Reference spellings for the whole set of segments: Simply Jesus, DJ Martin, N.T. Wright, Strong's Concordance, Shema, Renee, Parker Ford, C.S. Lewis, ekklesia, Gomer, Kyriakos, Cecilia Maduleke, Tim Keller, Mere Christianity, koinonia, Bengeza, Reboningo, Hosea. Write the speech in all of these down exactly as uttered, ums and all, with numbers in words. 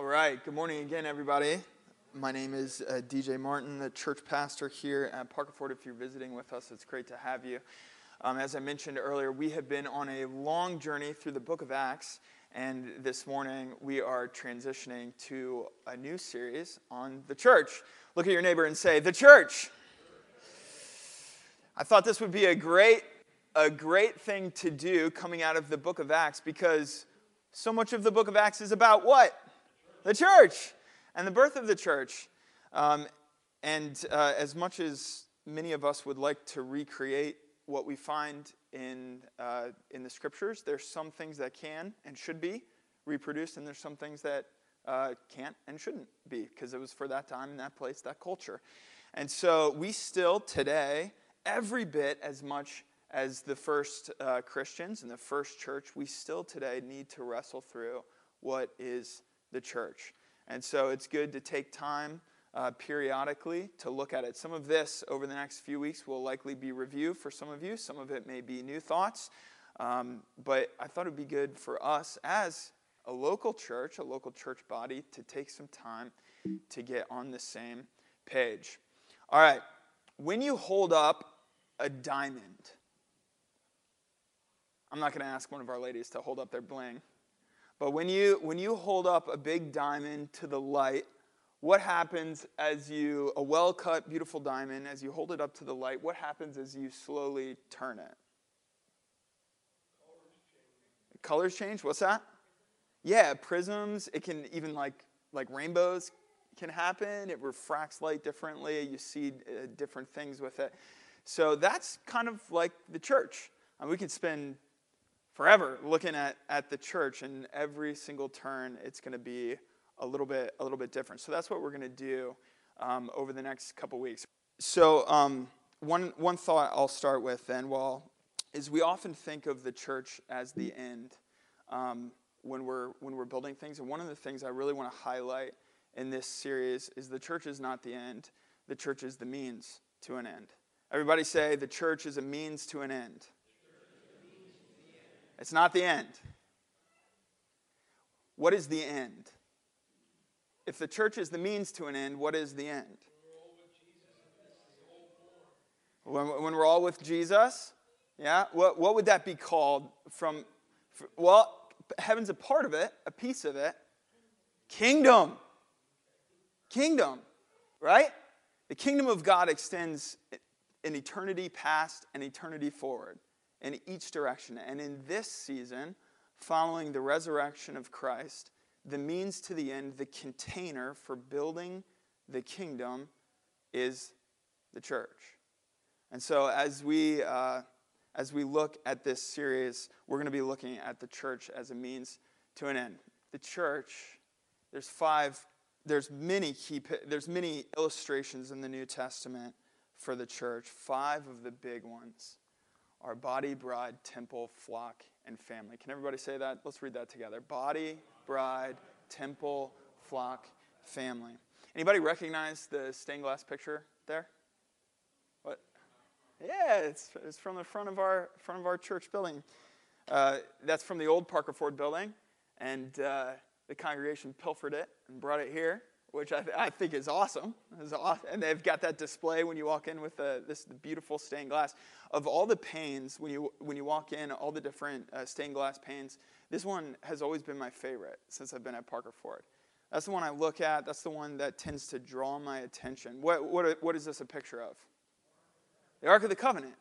All right, good morning again, everybody. My name is uh, D J Martin, the church pastor here at Parker Ford. If you're visiting with us, it's great to have you. Um, as I mentioned earlier, we have been on a long journey through the book of Acts, and this morning we are transitioning to a new series on the church. Look at your neighbor and say, "The church." I thought this would be a great, a great thing to do coming out of the book of Acts, because so much of the book of Acts is about what? The church and the birth of the church. Um, and uh, as much as many of us would like to recreate what we find in uh, in the scriptures, there's some things that can and should be reproduced, and there's some things that uh, can't and shouldn't be, because it was for that time, that place, that culture. And so we still today, every bit as much as the first uh, Christians and the first church, we still today need to wrestle through what is the church. And so it's good to take time uh, periodically to look at it. Some of this over the next few weeks will likely be review for some of you. Some of it may be new thoughts. Um, but I thought it would be good for us as a local church, a local church body, to take some time to get on the same page. All right. When you hold up a diamond, I'm not going to ask one of our ladies to hold up their bling. But when you when you hold up a big diamond to the light, what happens as you, a well-cut, beautiful diamond, as you hold it up to the light, what happens as you slowly turn it? Colors change. What's that? Yeah, prisms. It can even, like, like rainbows can happen. It refracts light differently. You see uh, different things with it. So that's kind of like the church. And we could spend forever looking at, at the church, and every single turn it's going to be a little bit a little bit different. So that's what we're going to do um, over the next couple weeks. So um, one one thought I'll start with then, well, is we often think of the church as the end um, when we're when we're building things. And one of the things I really want to highlight in this series is the church is not the end. The church is the means to an end. Everybody say, the church is a means to an end. It's not the end. What is the end? If the church is the means to an end, what is the end? When, when we're all with Jesus, yeah? What, what would that be called from, from, well, heaven's a part of it, a piece of it. Kingdom. Kingdom, right? The kingdom of God extends in eternity past and eternity forward, in each direction. And in this season, following the resurrection of Christ, the means to the end, the container for building the kingdom, is the church. And so as we uh, as we look at this series, we're going to be looking at the church as a means to an end. The church, there's five, there's many key, there's many illustrations in the New Testament for the church. Five of the big ones. Our body, bride, temple, flock, and family. Can everybody say that? Let's read that together. Body, bride, temple, flock, family. Anybody recognize the stained glass picture there? What? Yeah, it's it's from the front of our front of our church building. Uh, that's from the old Parker Ford building, and uh, the congregation pilfered it and brought it here, which I, th- I think is awesome. Is awesome. And they've got that display when you walk in with the, this the beautiful stained glass. Of all the panes, when you when you walk in, all the different uh, stained glass panes, this one has always been my favorite since I've been at Parker Ford. That's the one I look at. That's the one that tends to draw my attention. What what What is this a picture of? The Ark of the Covenant.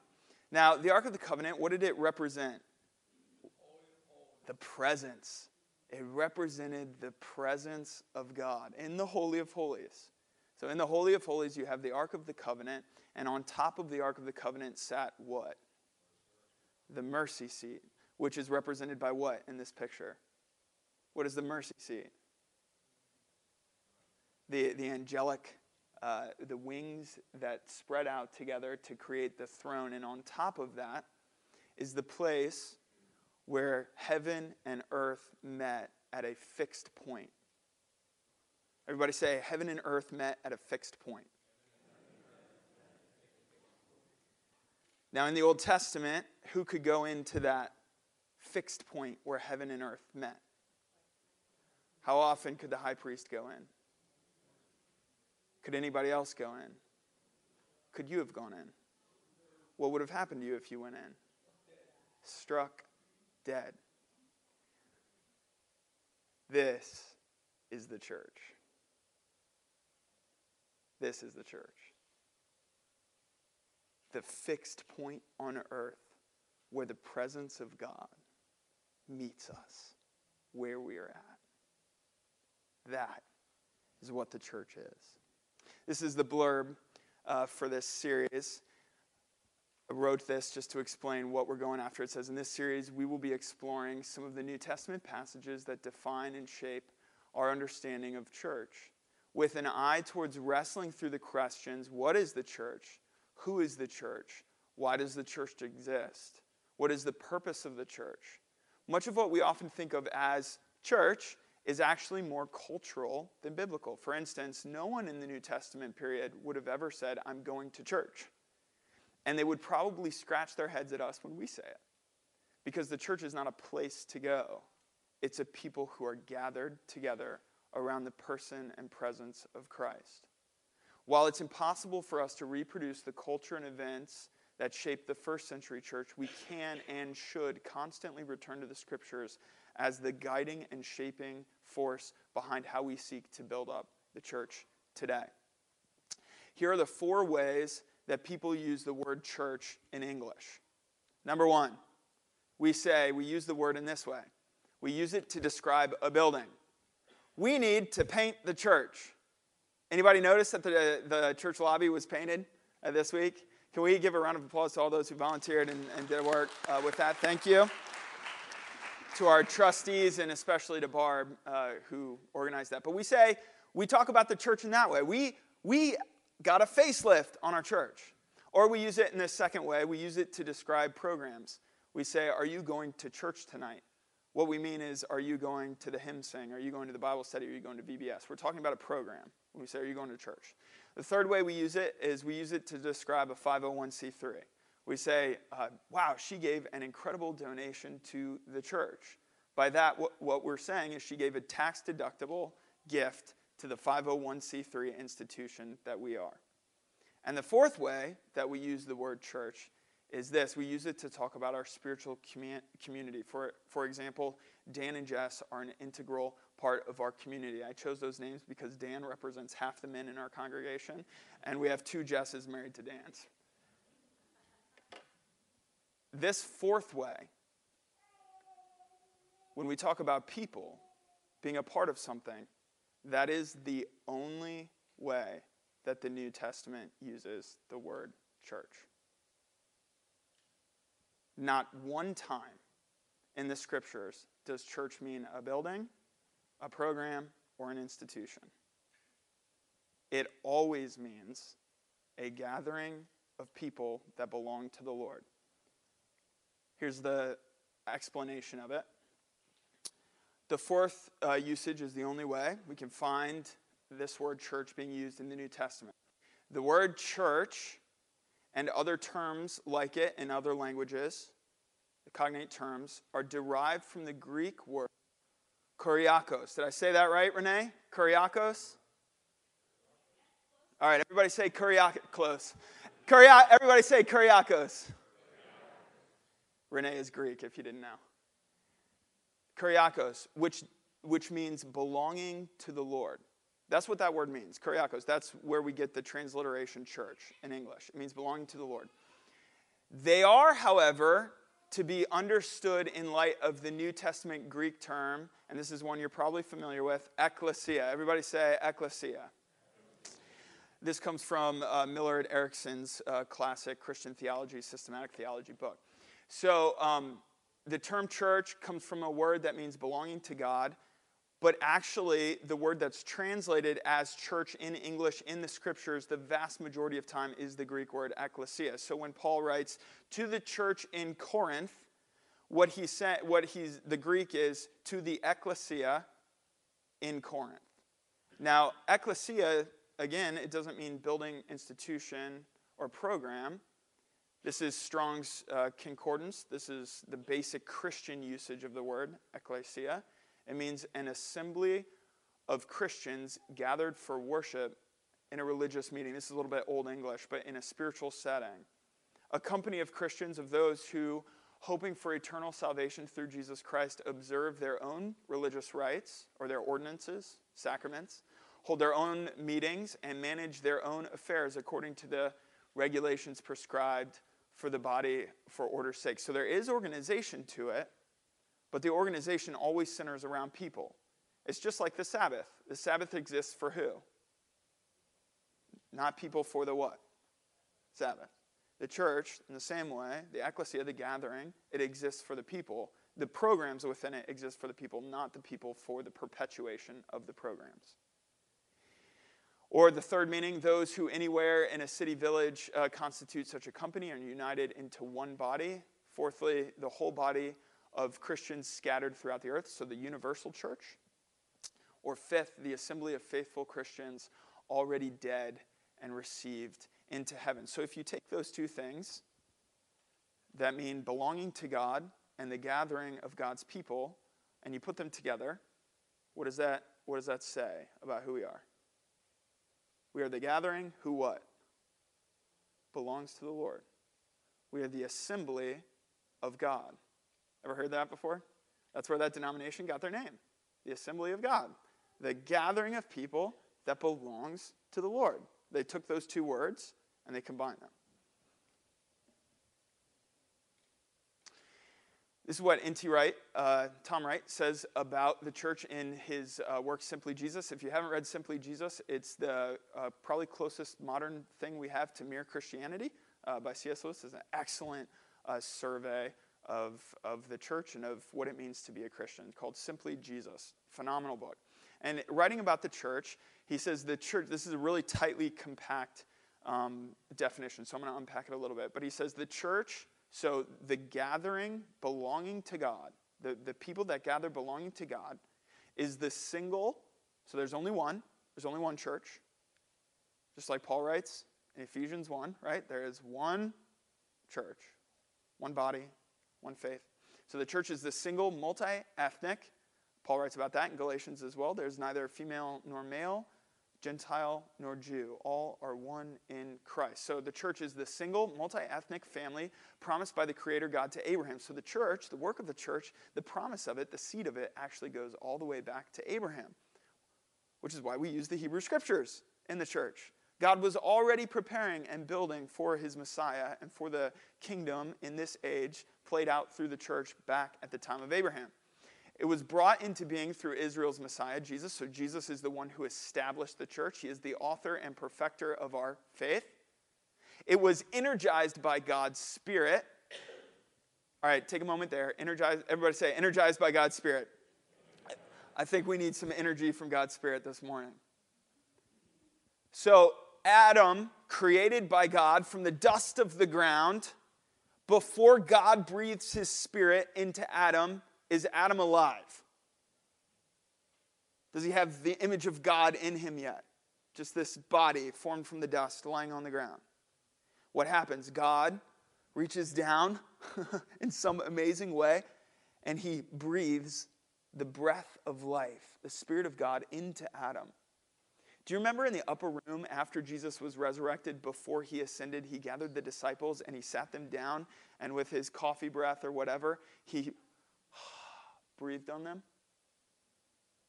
Now, the Ark of the Covenant, what did it represent? The presence. It represented the presence of God in the Holy of Holies. So in the Holy of Holies, you have the Ark of the Covenant, and on top of the Ark of the Covenant sat what? The mercy seat, which is represented by what in this picture? What is the mercy seat? The, the angelic, uh, the wings that spread out together to create the throne, and on top of that is the place where heaven and earth met at a fixed point. Everybody say, heaven and earth met at a fixed point. Now in the Old Testament, who could go into that fixed point where heaven and earth met? How often could the high priest go in? Could anybody else go in? Could you have gone in? What would have happened to you if you went in? Struck dead. This is the church. This is the church. The fixed point on earth where the presence of God meets us where we are at. That is what the church is. This is the blurb uh, for this series. I wrote this just to explain what we're going after. It says, in this series, we will be exploring some of the New Testament passages that define and shape our understanding of church, with an eye towards wrestling through the questions, what is the church? Who is the church? Why does the church exist? What is the purpose of the church? Much of what we often think of as church is actually more cultural than biblical. For instance, no one in the New Testament period would have ever said, I'm going to church. And they would probably scratch their heads at us when we say it. Because the church is not a place to go. It's a people who are gathered together around the person and presence of Christ. While it's impossible for us to reproduce the culture and events that shaped the first century church, we can and should constantly return to the scriptures as the guiding and shaping force behind how we seek to build up the church today. Here are the four ways that people use the word church in English. Number one, we say, we use the word in this way. We use it to describe a building. We need to paint the church. Anybody notice that the, the church lobby was painted uh, this week? Can we give a round of applause to all those who volunteered and, and did work uh, with that? Thank you. To our trustees and especially to Barb uh, who organized that. But we say, we talk about the church in that way. We, we got a facelift on our church. Or we use it in this second way. We use it to describe programs. We say, are you going to church tonight? What we mean is, are you going to the hymn sing? Are you going to the Bible study? Are you going to V B S? We're talking about a program when we say, are you going to church? The third way we use it is we use it to describe a five oh one c three. We say, uh, wow, she gave an incredible donation to the church. By that, wh- what we're saying is she gave a tax-deductible gift to the five oh one c three institution that we are. And the fourth way that we use the word church is this. We use it to talk about our spiritual commun- community. For, for example, Dan and Jess are an integral part of our community. I chose those names because Dan represents half the men in our congregation, and we have two Jesses married to Dans. This fourth way, when we talk about people being a part of something, that is the only way that the New Testament uses the word church. Not one time in the scriptures does church mean a building, a program, or an institution. It always means a gathering of people that belong to the Lord. Here's the explanation of it. The fourth uh, usage is the only way we can find this word church being used in the New Testament. The word church and other terms like it in other languages, the cognate terms, are derived from the Greek word Kyriakos. Did I say that right, Renee? Kyriakos? All right, everybody say Kyriakos. Close. Kyria- everybody say Kyriakos. Renee is Greek, if you didn't know. Kyriakos, which which means belonging to the Lord. That's what that word means, Kyriakos. That's where we get the transliteration church in English. It means belonging to the Lord. They are, however, to be understood in light of the New Testament Greek term, and this is one you're probably familiar with, ekklesia. Everybody say ekklesia. This comes from uh, Millard Erickson's uh, classic Christian theology, systematic theology book. So, um, the term church comes from a word that means belonging to God, but actually the word that's translated as church in English in the scriptures the vast majority of time is the Greek word ekklesia. So when Paul writes to the church in Corinth, what he said, what he's the Greek is to the ekklesia in Corinth. Now, ekklesia, again, it doesn't mean building, institution, or program. This is Strong's uh, Concordance. This is the basic Christian usage of the word, ekklesia. It means an assembly of Christians gathered for worship in a religious meeting. This is a little bit Old English, but in a spiritual setting. A company of Christians, of those who, hoping for eternal salvation through Jesus Christ, observe their own religious rites or their ordinances, sacraments, hold their own meetings, and manage their own affairs according to the regulations prescribed for the body for order's sake. So there is organization to it, but the organization always centers around people. It's just like the Sabbath. The Sabbath exists for who? Not people, for the what? Sabbath. The church, in the same way, the ekklesia, the gathering, it exists for the people. The programs within it exist for the people, not the people for the perpetuation of the programs. Or the third meaning, those who anywhere in a city, village, uh, constitute such a company and are united into one body. Fourthly, the whole body of Christians scattered throughout the earth, so the universal church. Or fifth, the assembly of faithful Christians already dead and received into heaven. So if you take those two things, that mean belonging to God and the gathering of God's people, and you put them together, what does that, what does that say about who we are? We are the gathering who what? Belongs to the Lord. We are the assembly of God. Ever heard that before? That's where that denomination got their name. The assembly of God. The gathering of people that belongs to the Lord. They took those two words and they combined them. This is what N T Wright, uh, Tom Wright, says about the church in his uh, work, Simply Jesus. If you haven't read Simply Jesus, it's the uh, probably closest modern thing we have to Mere Christianity uh, by C S Lewis. It's an excellent uh, survey of, of the church and of what it means to be a Christian, called Simply Jesus. Phenomenal book. And writing about the church, he says the church, this is a really tightly compact um, definition, so I'm going to unpack it a little bit. But he says the church... So the gathering belonging to God, the, the people that gather belonging to God, is the single, so there's only one, there's only one church. Just like Paul writes in Ephesians one, right? There is one church, one body, one faith. So the church is the single, multi-ethnic. Paul writes about that in Galatians as well. There's neither female nor male, Gentile nor Jew, all are one in Christ. So the church is the single, multi-ethnic family promised by the Creator God to Abraham. So the church, the work of the church, the promise of it, the seed of it, actually goes all the way back to Abraham, which is why we use the Hebrew Scriptures in the church. God was already preparing and building for his Messiah and for the kingdom in this age, played out through the church back at the time of Abraham. It was brought into being through Israel's Messiah, Jesus. So Jesus is the one who established the church. He is the author and perfecter of our faith. It was energized by God's Spirit. All right, take a moment there. Energized. Everybody say, energized by God's Spirit. I think we need some energy from God's Spirit this morning. So Adam, created by God from the dust of the ground, before God breathes his Spirit into Adam, is Adam alive? Does he have the image of God in him yet? Just this body formed from the dust, lying on the ground. What happens? God reaches down in some amazing way, and he breathes the breath of life, the Spirit of God, into Adam. Do you remember in the upper room after Jesus was resurrected, before he ascended, he gathered the disciples and he sat them down, and with his coffee breath or whatever, he breathed on them.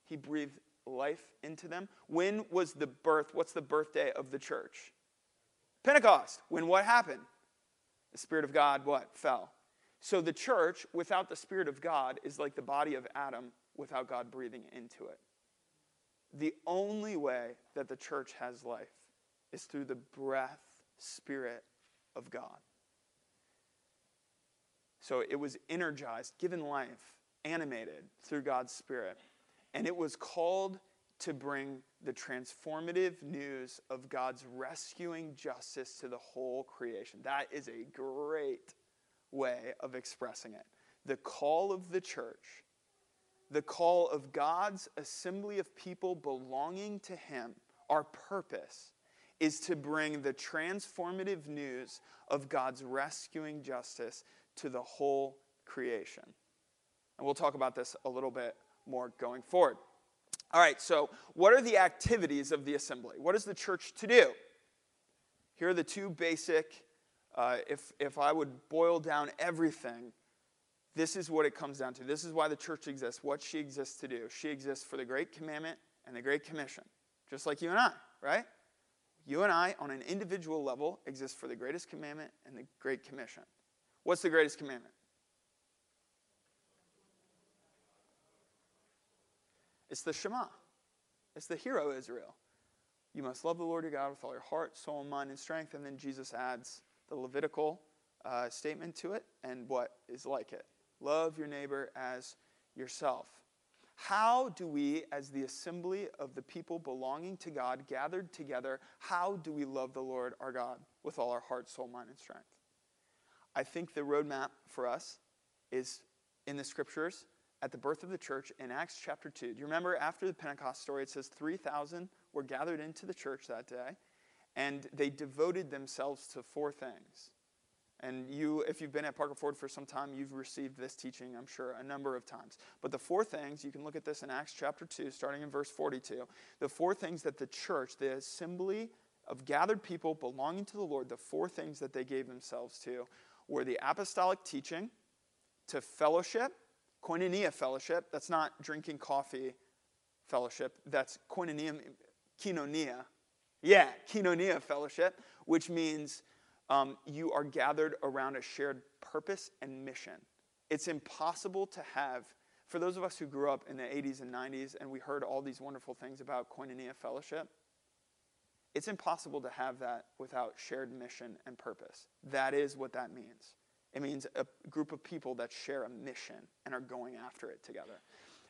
He breathed life into them. When was the birth? What's the birthday of the church? Pentecost. When what happened? The Spirit of God what? Fell. So the church without the Spirit of God is like the body of Adam without God breathing into it. The only way that the church has life is through the breath, Spirit of God. So it was energized, given life, animated through God's Spirit, and it was called to bring the transformative news of God's rescuing justice to the whole creation. That is a great way of expressing it. The call of the church, the call of God's assembly of people belonging to him, our purpose is to bring the transformative news of God's rescuing justice to the whole creation. And we'll talk about this a little bit more going forward. All right, so what are the activities of the assembly? What is the church to do? Here are the two basic, uh, if, if I would boil down everything, this is what it comes down to. This is why the church exists, what she exists to do. She exists for the Great Commandment and the Great Commission, just like you and I, right? You and I, on an individual level, exist for the greatest commandment and the Great Commission. What's the greatest commandment? It's the Shema. It's the hero Israel. You must love the Lord your God with all your heart, soul, mind, and strength. And then Jesus adds the Levitical uh, statement to it and what is like it. Love your neighbor as yourself. How do we, as the assembly of the people belonging to God, gathered together, how do we love the Lord our God with all our heart, soul, mind, and strength? I think the roadmap for us is in the Scriptures. At the birth of the church in Acts chapter two. Do you remember after the Pentecost story, it says three thousand were gathered into the church that day, and they devoted themselves to four things. And you, if you've been at Parker Ford for some time, you've received this teaching, I'm sure, a number of times. But the four things, you can look at this in Acts chapter two, starting in verse forty-two. The four things that the church, the assembly of gathered people belonging to the Lord, the four things that they gave themselves to were the apostolic teaching, to fellowship, koinonia fellowship, that's not drinking coffee fellowship, that's koinonia, koinonia, yeah, koinonia fellowship, which means um, you are gathered around a shared purpose and mission. It's impossible to have, for those of us who grew up in the eighties and nineties and we heard all these wonderful things about koinonia fellowship, it's impossible to have that without shared mission and purpose. That is what that means. It means a group of people that share a mission and are going after it together.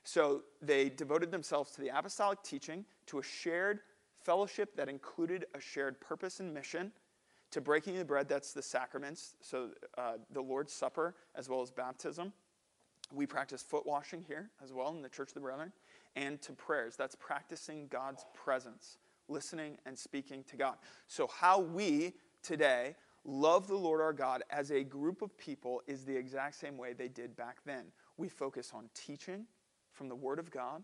So they devoted themselves to the apostolic teaching, to a shared fellowship that included a shared purpose and mission, to breaking the bread, that's the sacraments, so uh, the Lord's Supper, as well as baptism. We practice foot washing here as well in the Church of the Brethren, and to prayers, that's practicing God's presence, listening and speaking to God. So how we today love the Lord our God as a group of people is the exact same way they did back then. We focus on teaching from the Word of God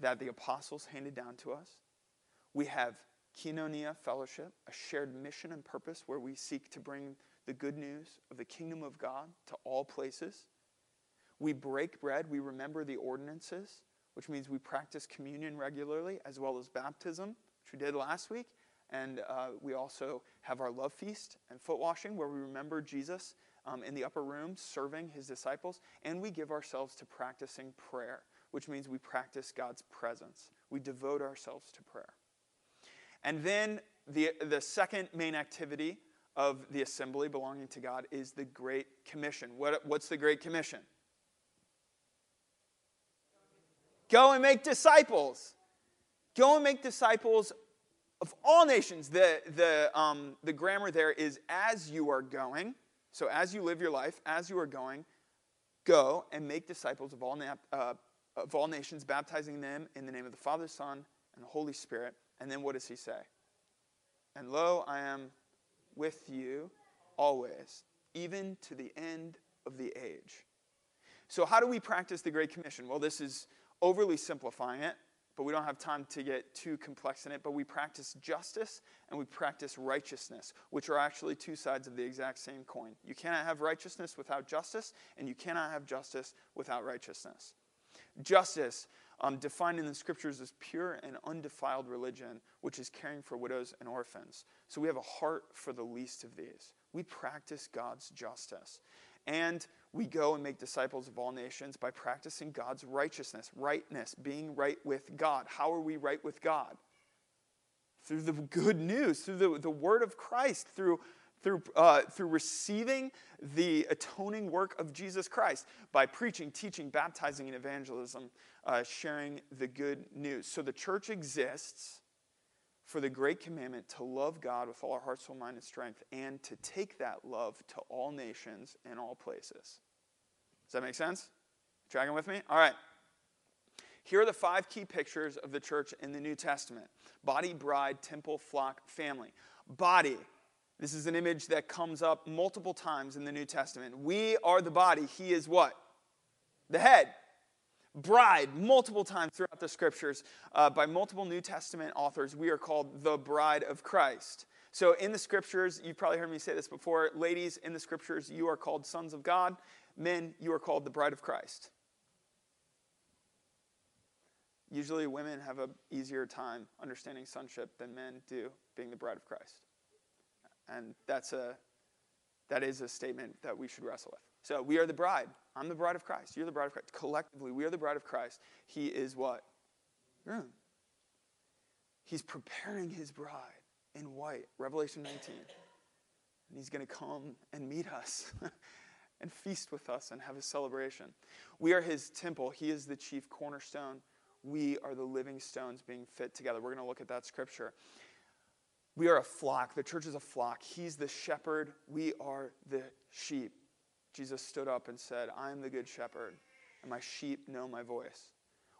that the apostles handed down to us. We have koinonia fellowship, a shared mission and purpose where we seek to bring the good news of the kingdom of God to all places. We break bread, we remember the ordinances, which means we practice communion regularly as well as baptism, which we did last week. And uh, we also have our love feast and foot washing where we remember Jesus um, in the upper room serving his disciples. And we give ourselves to practicing prayer, which means we practice God's presence. We devote ourselves to prayer. And then the, the second main activity of the assembly belonging to God is the Great Commission. What, what's the Great Commission? Go and make disciples. Go and make disciples of all nations. The, the, um, the grammar there is as you are going, so as you live your life, as you are going, go and make disciples of all, na- uh, of all nations, baptizing them in the name of the Father, Son, and the Holy Spirit. And then what does he say? And lo, I am with you always, even to the end of the age. So how do we practice the Great Commission? Well, this is overly simplifying it, but we don't have time to get too complex in it. But we practice justice and we practice righteousness, which are actually two sides of the exact same coin. You cannot have righteousness without justice, and you cannot have justice without righteousness. Justice, um, defined in the Scriptures as pure and undefiled religion, which is caring for widows and orphans. So we have a heart for the least of these. We practice God's justice. And we go and make disciples of all nations by practicing God's righteousness, rightness, being right with God. How are we right with God? Through the good news, through the, the word of Christ, through, through, uh, through receiving the atoning work of Jesus Christ, by preaching, teaching, baptizing, and evangelism, uh, sharing the good news. So the church exists for the Great Commandment to love God with all our heart, soul, mind, and strength, and to take that love to all nations and all places. Does that make sense? Tracking with me? All right. Here are the five key pictures of the church in the New Testament. Body, bride, temple, flock, family. Body. This is an image that comes up multiple times in the New Testament. We are the body. He is what? The head. bride multiple times throughout the scriptures uh, by multiple New Testament authors. We are called the bride of Christ. So in the scriptures, you've probably heard me say this before, ladies, in the scriptures, you are called sons of God. Men, you are called the bride of Christ. Usually women have an easier time understanding sonship than men do being the bride of Christ. And that's a, that is a statement that we should wrestle with. So we are the bride. I'm the bride of Christ. You're the bride of Christ. Collectively, we are the bride of Christ. He is what? Groom. He's preparing his bride in white. Revelation nineteen. And he's going to come and meet us and feast with us and have a celebration. We are his temple. He is the chief cornerstone. We are the living stones being fit together. We're going to look at that scripture. We are a flock. The church is a flock. He's the shepherd. We are the sheep. Jesus stood up and said, I am the good shepherd, and my sheep know my voice.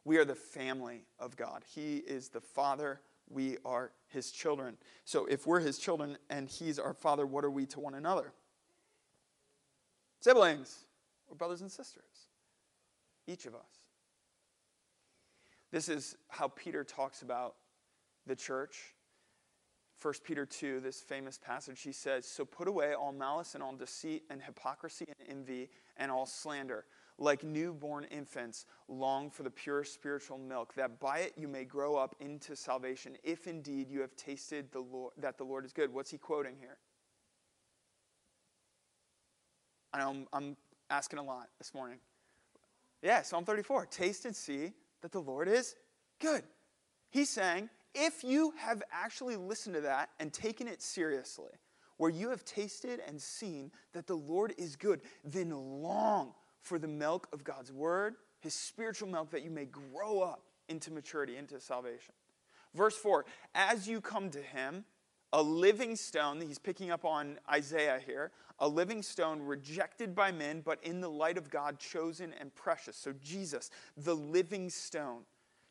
We are the family of God. He is the Father. We are his children. So if we're his children and he's our Father, what are we to one another? Siblings. We're brothers and sisters. Each of us. This is how Peter talks about the church. First Peter two, this famous passage, he says, so put away all malice and all deceit and hypocrisy and envy and all slander. Like newborn infants, long for the pure spiritual milk, that by it you may grow up into salvation, if indeed you have tasted the Lord, that the Lord is good. What's he quoting here? I know I'm, I'm asking a lot this morning. Yeah, Psalm thirty-four, taste and see that the Lord is good. He's saying, if you have actually listened to that and taken it seriously, where you have tasted and seen that the Lord is good, then long for the milk of God's word, his spiritual milk, that you may grow up into maturity, into salvation. Verse four, as you come to him, a living stone, he's picking up on Isaiah here, a living stone rejected by men, but in the light of God, chosen and precious. So Jesus, the living stone,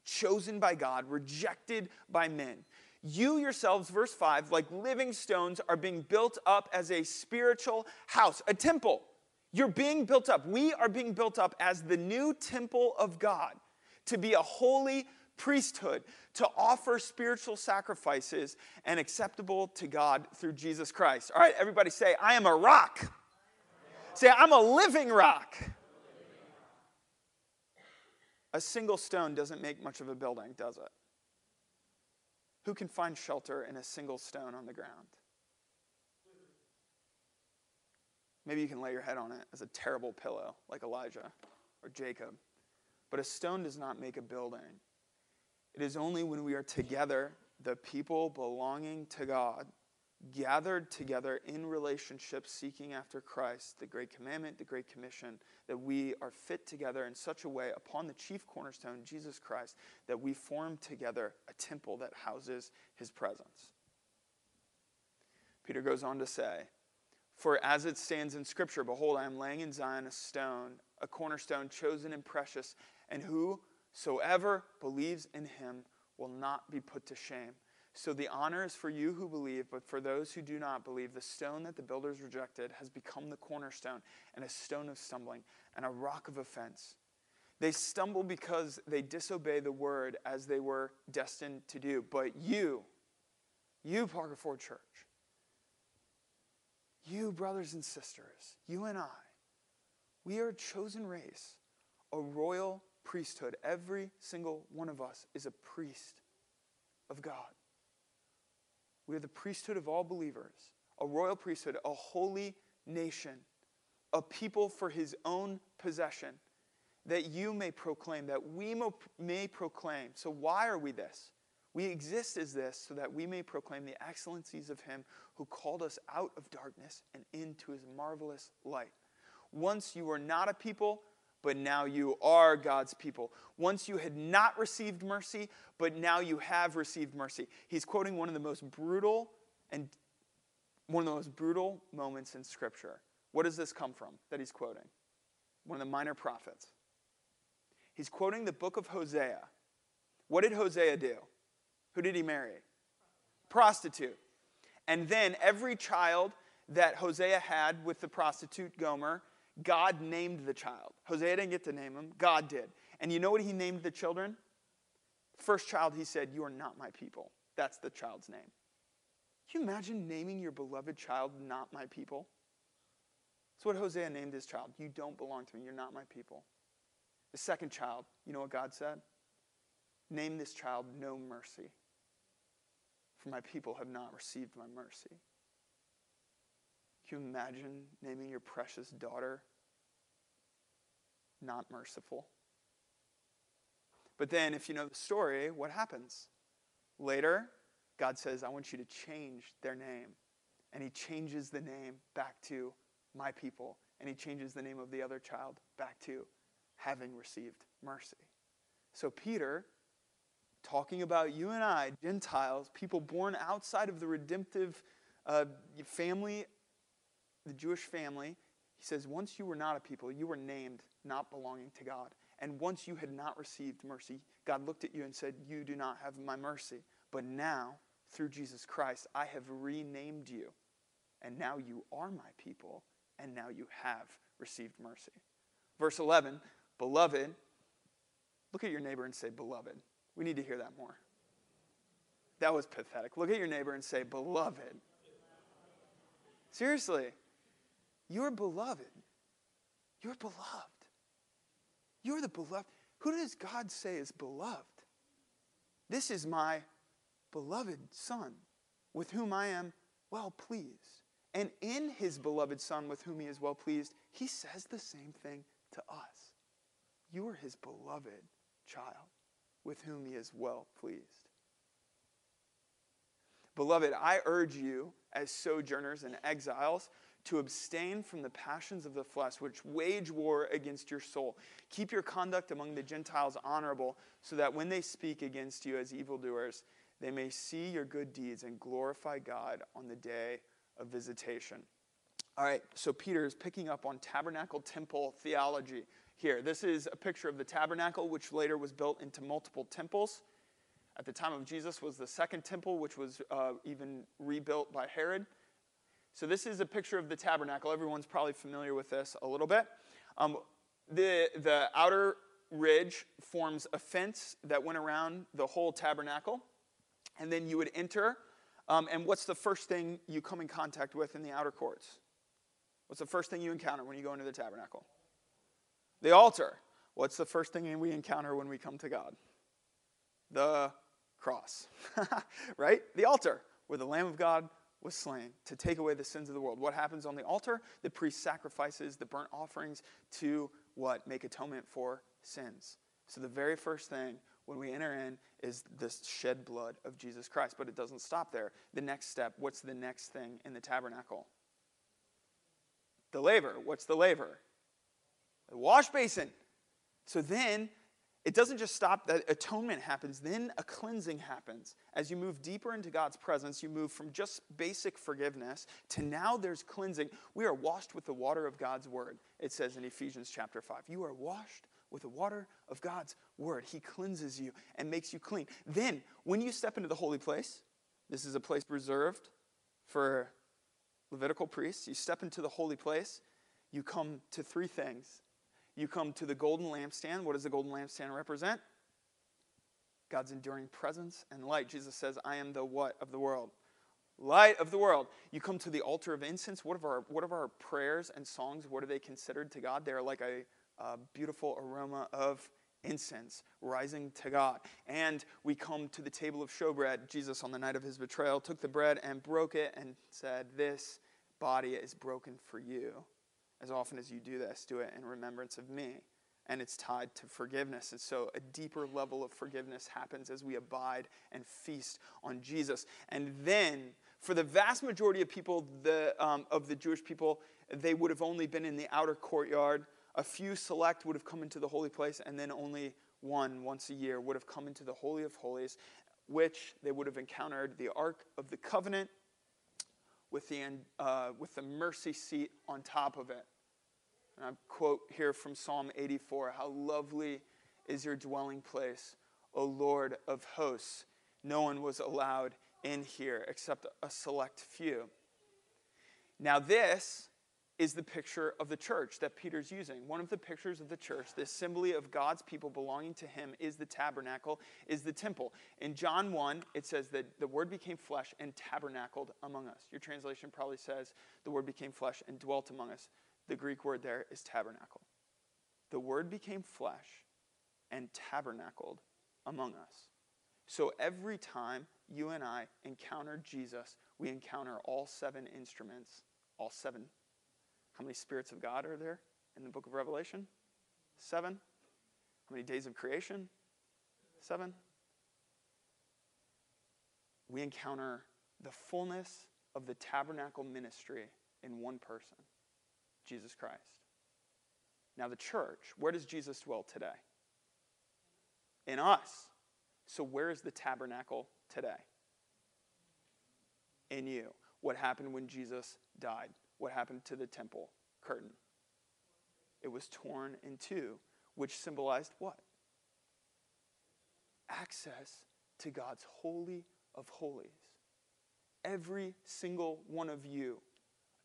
chosen by God, rejected by men. You yourselves, verse five, like living stones, are being built up as a spiritual house, a temple. You're being built up. We are being built up as the new temple of God to be a holy priesthood, to offer spiritual sacrifices and acceptable to God through Jesus Christ. All right, everybody say, I am a rock. I am a rock. Say, I'm a living rock. A single stone doesn't make much of a building, does it? Who can find shelter in a single stone on the ground? Maybe you can lay your head on it as a terrible pillow, like Elijah or Jacob. But a stone does not make a building. It is only when we are together, the people belonging to God, gathered together in relationship, seeking after Christ, the great commandment, the great commission, that we are fit together in such a way upon the chief cornerstone, Jesus Christ, that we form together a temple that houses his presence. Peter goes on to say, for as it stands in Scripture, behold, I am laying in Zion a stone, a cornerstone chosen and precious, and whosoever believes in him will not be put to shame. So the honor is for you who believe, but for those who do not believe, the stone that the builders rejected has become the cornerstone and a stone of stumbling and a rock of offense. They stumble because they disobey the word as they were destined to do. But you, you Parker Ford Church, you brothers and sisters, you and I, we are a chosen race, a royal priesthood. Every single one of us is a priest of God. We are the priesthood of all believers, a royal priesthood, a holy nation, a people for his own possession, that you may proclaim, that we mo- may proclaim. So why are we this? We exist as this so that we may proclaim the excellencies of him who called us out of darkness and into his marvelous light. Once you were not a people, but now you are God's people. Once you had not received mercy, but now you have received mercy. He's quoting one of the most brutal and one of the most brutal moments in Scripture. What does this come from that he's quoting? One of the minor prophets. He's quoting the book of Hosea. What did Hosea do? Who did he marry? Prostitute. And then every child that Hosea had with the prostitute Gomer God named the child. Hosea didn't get to name him. God did. And you know what he named the children? First child, he said, you are not my people. That's the child's name. Can you imagine naming your beloved child not my people? That's what Hosea named his child. You don't belong to me. You're not my people. The second child, you know what God said? Name this child No Mercy, for my people have not received my mercy. Can you imagine naming your precious daughter Not Merciful? But then, if you know the story, what happens? Later, God says, I want you to change their name. And he changes the name back to My People. And he changes the name of the other child back to Having Received Mercy. So Peter, talking about you and I, Gentiles, people born outside of the redemptive uh, family, the Jewish family, he says, once you were not a people, you were named not belonging to God. And once you had not received mercy, God looked at you and said, you do not have my mercy. But now, through Jesus Christ, I have renamed you. And now you are my people, and now you have received mercy. Verse eleven, beloved, look at your neighbor and say, beloved. We need to hear that more. That was pathetic. Look at your neighbor and say, beloved. Seriously, you're beloved. You're beloved. You're the beloved. Who does God say is beloved? This is my beloved Son, with whom I am well pleased. And in his beloved Son, with whom he is well pleased, he says the same thing to us. You are his beloved child, with whom he is well pleased. Beloved, I urge you, as sojourners and exiles, to abstain from the passions of the flesh, which wage war against your soul. Keep your conduct among the Gentiles honorable, so that when they speak against you as evildoers, they may see your good deeds and glorify God on the day of visitation. All right, so Peter is picking up on tabernacle temple theology here. This is a picture of the tabernacle, which later was built into multiple temples. At the time of Jesus was the second temple, which was uh, even rebuilt by Herod. So this is a picture of the tabernacle. Everyone's probably familiar with this a little bit. Um, the, the outer ridge forms a fence that went around the whole tabernacle. And then you would enter. Um, and what's the first thing you come in contact with in the outer courts? What's the first thing you encounter when you go into the tabernacle? The altar. What's the first thing we encounter when we come to God? The cross. Right? The altar, where the Lamb of God was slain to take away the sins of the world. What happens on the altar? The priest sacrifices the burnt offerings to what? Make atonement for sins. So the very first thing when we enter in is the shed blood of Jesus Christ. But it doesn't stop there. The next step, what's the next thing in the tabernacle? The laver. What's the laver? The wash basin. So then, it doesn't just stop that atonement happens. Then a cleansing happens. As you move deeper into God's presence, you move from just basic forgiveness to now there's cleansing. We are washed with the water of God's word, it says in Ephesians chapter five. You are washed with the water of God's word. He cleanses you and makes you clean. Then, when you step into the holy place, this is a place reserved for Levitical priests. You step into the holy place, you come to three things. You come to the golden lampstand. What does the golden lampstand represent? God's enduring presence and light. Jesus says, I am the what of the world? Light of the world. You come to the altar of incense. What of our, what of our prayers and songs, what are they considered to God? They are like a uh, beautiful aroma of incense rising to God. And we come to the table of showbread. Jesus, on the night of his betrayal, took the bread and broke it and said, this body is broken for you. As often as you do this, do it in remembrance of me. And it's tied to forgiveness. And so a deeper level of forgiveness happens as we abide and feast on Jesus. And then, for the vast majority of people, the, um, of the Jewish people, they would have only been in the outer courtyard. A few select would have come into the holy place, and then only one, once a year, would have come into the Holy of Holies, which they would have encountered the Ark of the Covenant, With the, uh, with the mercy seat on top of it. And I quote here from Psalm eighty-four, how lovely is your dwelling place, O Lord of hosts. No one was allowed in here except a select few. Now this is the picture of the church that Peter's using. One of the pictures of the church, the assembly of God's people belonging to him, is the tabernacle, is the temple. In John one, it says that the Word became flesh and tabernacled among us. Your translation probably says the Word became flesh and dwelt among us. The Greek word there is tabernacle. The Word became flesh and tabernacled among us. So every time you and I encounter Jesus, we encounter all seven instruments, all seven. How many spirits of God are there in the book of Revelation? Seven. How many days of creation? Seven. We encounter the fullness of the tabernacle ministry in one person, Jesus Christ. Now the church, where does Jesus dwell today? In us. So where is the tabernacle today? In you. What happened when Jesus died? What happened to the temple curtain? It was torn in two, which symbolized what? Access to God's holy of holies. Every single one of you,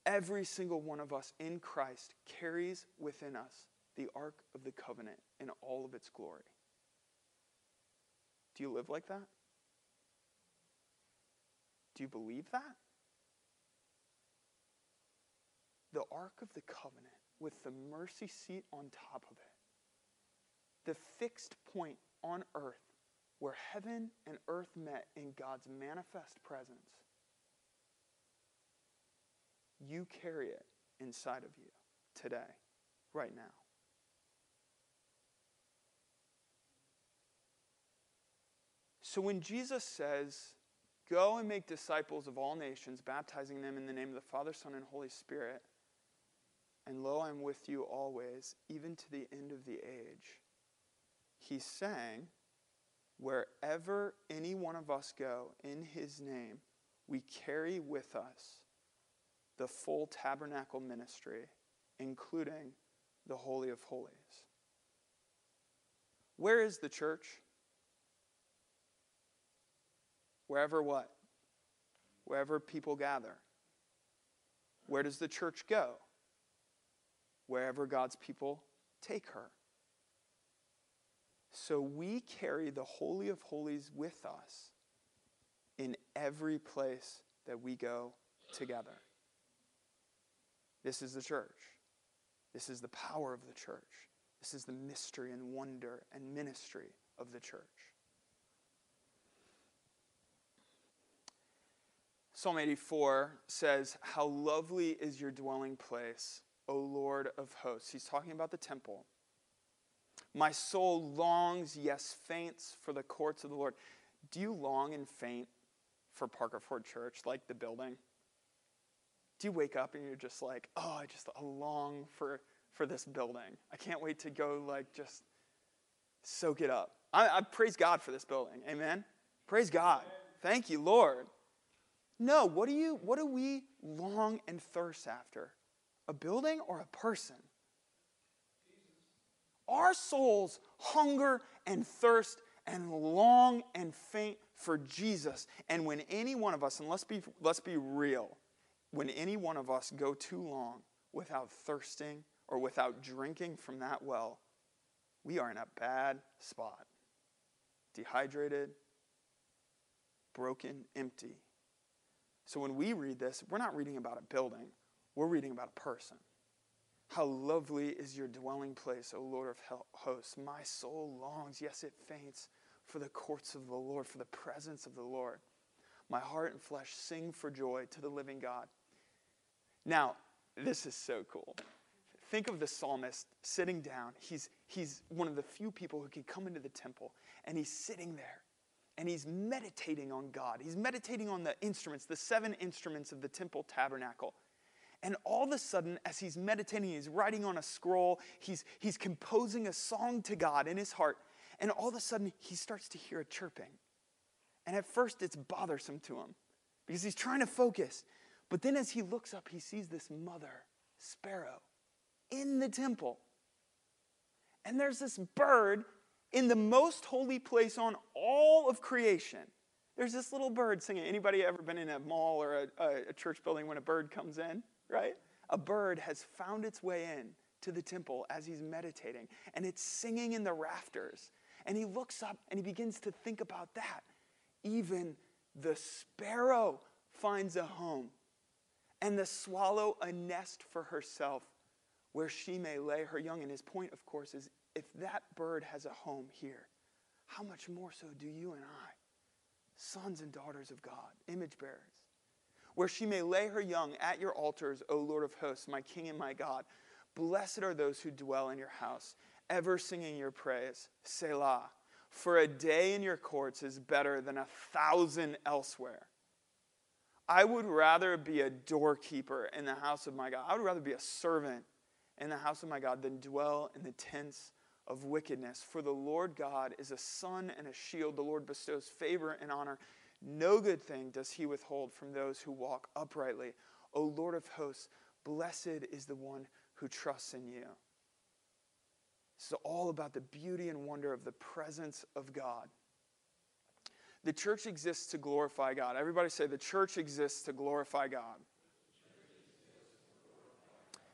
every single one of us in Christ carries within us the Ark of the Covenant in all of its glory. Do you live like that? Do you believe that? The Ark of the Covenant with the mercy seat on top of it. The fixed point on earth where heaven and earth met in God's manifest presence. You carry it inside of you today, right now. So when Jesus says, "Go and make disciples of all nations, baptizing them in the name of the Father, Son, and Holy Spirit, and lo, I'm with you always, even to the end of the age," he's saying, wherever any one of us go in his name, we carry with us the full tabernacle ministry, including the Holy of Holies. Where is the church? Wherever what? Wherever people gather. Where does the church go? Wherever God's people take her. So we carry the Holy of Holies with us in every place that we go together. This is the church. This is the power of the church. This is the mystery and wonder and ministry of the church. Psalm eighty-four says, "How lovely is your dwelling place, O Lord of hosts." He's talking about the temple. "My soul longs, yes, faints for the courts of the Lord." Do you long and faint for Parker Ford Church, like the building? Do you wake up and you're just like, oh, I just I long for, for this building. I can't wait to go, like, just soak it up. I, I praise God for this building. Amen? Praise God. Amen. Thank you, Lord. No, what do you, what do we long and thirst after? A building or a person? Our souls hunger and thirst and long and faint for Jesus. And when any one of us, and let's be, let's be real, when any one of us go too long without thirsting or without drinking from that well, we are in a bad spot. Dehydrated, broken, empty. So when we read this, we're not reading about a building. We're reading about a person. "How lovely is your dwelling place, O Lord of hosts. My soul longs, yes, it faints, for the courts of the Lord, for the presence of the Lord. My heart and flesh sing for joy to the living God." Now, this is so cool. Think of the psalmist sitting down. He's, he's one of the few people who can come into the temple, and he's sitting there. And he's meditating on God. He's meditating on the instruments, the seven instruments of the temple tabernacle. And all of a sudden, as he's meditating, he's writing on a scroll, he's, he's composing a song to God in his heart, and all of a sudden, he starts to hear a chirping. And at first, it's bothersome to him, because he's trying to focus. But then as he looks up, he sees this mother sparrow in the temple. And there's this bird in the most holy place on all of creation. There's this little bird singing. Anybody ever been in a mall or a, a, a church building when a bird comes in? Right? a bird has found its way in to the temple as he's meditating, and it's singing in the rafters. And he looks up and he begins to think about that. Even the sparrow finds a home, and the swallow a nest for herself where she may lay her young. And his point, of course, is if that bird has a home here, how much more so do you and I, sons and daughters of God, image bearers, where she may lay her young at your altars, O Lord of hosts, my King and my God. Blessed are those who dwell in your house, ever singing your praise. Selah. For a day in your courts is better than a thousand elsewhere. I would rather be a doorkeeper in the house of my God. I would rather be a servant in the house of my God than dwell in the tents of wickedness. For the Lord God is a sun and a shield. The Lord bestows favor and honor. No good thing does he withhold from those who walk uprightly. O Lord of hosts, blessed is the one who trusts in you. This is all about the beauty and wonder of the presence of God. The church exists to glorify God. Everybody say, the church exists to glorify God.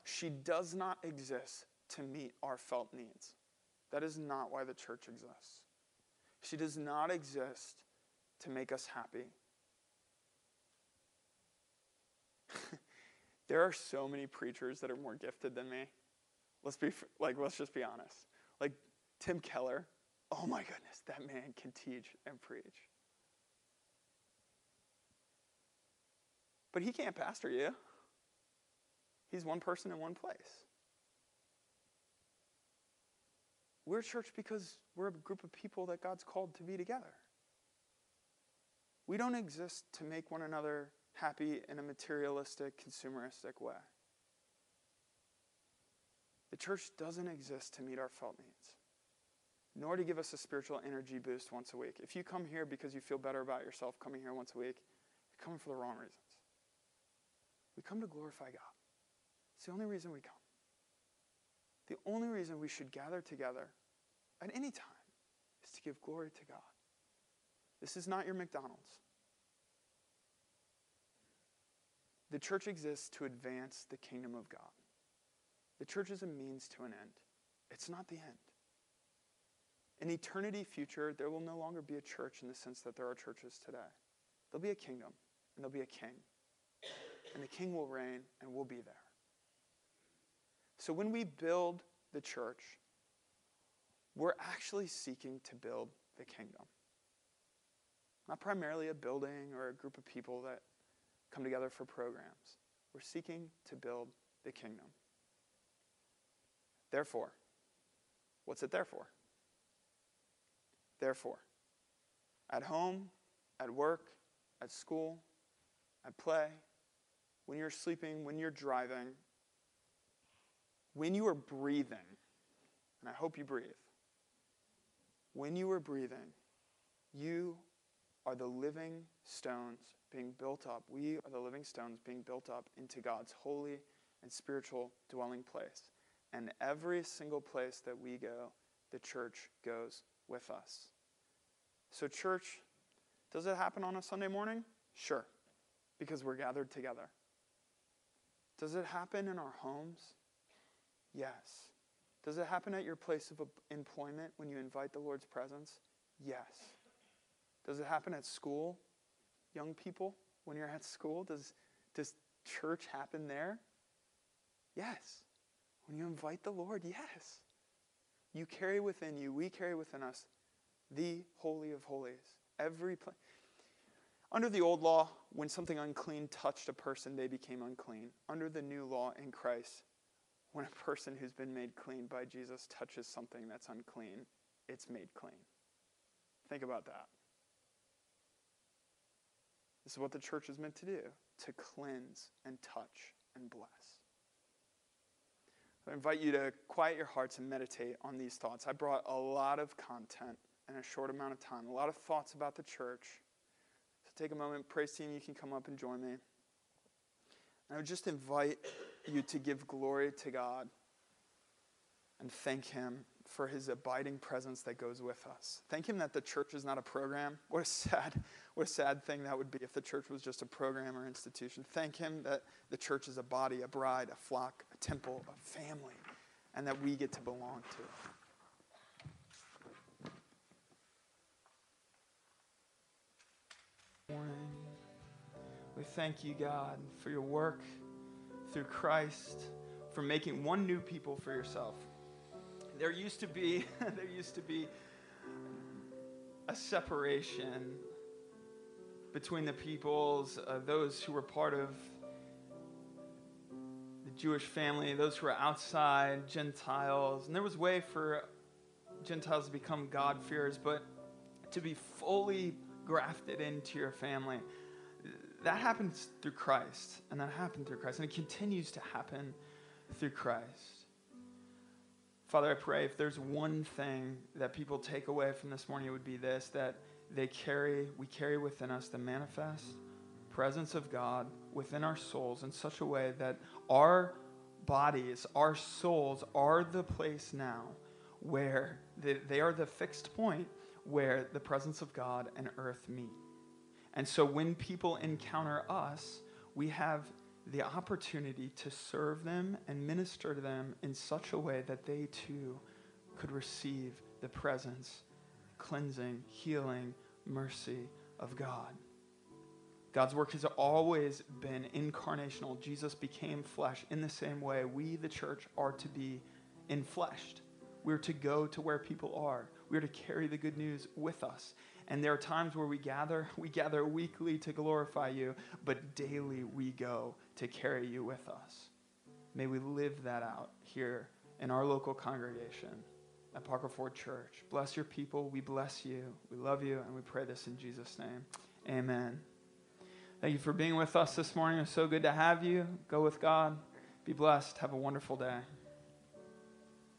She does not exist to meet our felt needs. That is not why the church exists. She does not exist to make us happy. There are so many preachers that are more gifted than me. Let's be like, let's just be honest. Like Tim Keller, oh my goodness, that man can teach and preach. But he can't pastor you. He's one person in one place. We're a church because we're a group of people that God's called to be together. We don't exist to make one another happy in a materialistic, consumeristic way. The church doesn't exist to meet our felt needs, nor to give us a spiritual energy boost once a week. If you come here because you feel better about yourself coming here once a week, you're coming for the wrong reasons. We come to glorify God. It's the only reason we come. The only reason we should gather together at any time is to give glory to God. This is not your McDonald's. The church exists to advance the kingdom of God. The church is a means to an end. It's not the end. In eternity future, there will no longer be a church in the sense that there are churches today. There'll be a kingdom, and there'll be a king. And the king will reign, and we'll be there. So when we build the church, we're actually seeking to build the kingdom. Not primarily a building or a group of people that come together for programs. We're seeking to build the kingdom. Therefore, what's it there for? Therefore, at home, at work, at school, at play, when you're sleeping, when you're driving, when you are breathing, and I hope you breathe, when you are breathing, you are the living stones being built up. We are the living stones being built up into God's holy and spiritual dwelling place. And every single place that we go, the church goes with us. So church, does it happen on a Sunday morning? Sure, because we're gathered together. Does it happen in our homes? Yes. Does it happen at your place of employment when you invite the Lord's presence? Yes. Does it happen at school? Young people, when you're at school, does, does church happen there? Yes. When you invite the Lord, yes. You carry within you, we carry within us, the Holy of Holies. Every place. Under the old law, when something unclean touched a person, they became unclean. Under the new law in Christ, when a person who's been made clean by Jesus touches something that's unclean, it's made clean. Think about that. This is what the church is meant to do, to cleanse and touch and bless. I invite you to quiet your hearts and meditate on these thoughts. I brought a lot of content in a short amount of time, a lot of thoughts about the church. So take a moment. Praise team, you can come up and join me. And I would just invite you to give glory to God and thank him for his abiding presence that goes with us. Thank him that the church is not a program. What a sad, what a sad thing that would be if the church was just a program or institution. Thank him that the church is a body, a bride, a flock, a temple, a family, and that we get to belong to it. We thank you, God, for your work through Christ, for making one new people for yourself. There used to be, there used to be a separation between the peoples, uh, those who were part of the Jewish family, those who were outside, Gentiles, and there was a way for Gentiles to become God-fearers, but to be fully grafted into your family. That happens through Christ, and that happened through Christ, and it continues to happen through Christ. Father, I pray if there's one thing that people take away from this morning, it would be this, that they carry, we carry within us the manifest presence of God within our souls in such a way that our bodies, our souls are the place now where they, they are the fixed point where the presence of God and earth meet. And so when people encounter us, we have the opportunity to serve them and minister to them in such a way that they too could receive the presence, cleansing, healing, mercy of God. God's work has always been incarnational. Jesus became flesh. In the same way, we, the church, are to be enfleshed. We're to go to where people are. We're to carry the good news with us. And there are times where we gather, we gather weekly to glorify you, but daily we go to carry you with us. May we live that out here in our local congregation at Parker Ford Church. Bless your people. We bless you. We love you, and we pray this in Jesus' name. Amen. Thank you for being with us this morning. It's so good to have you. Go with God. Be blessed. Have a wonderful day.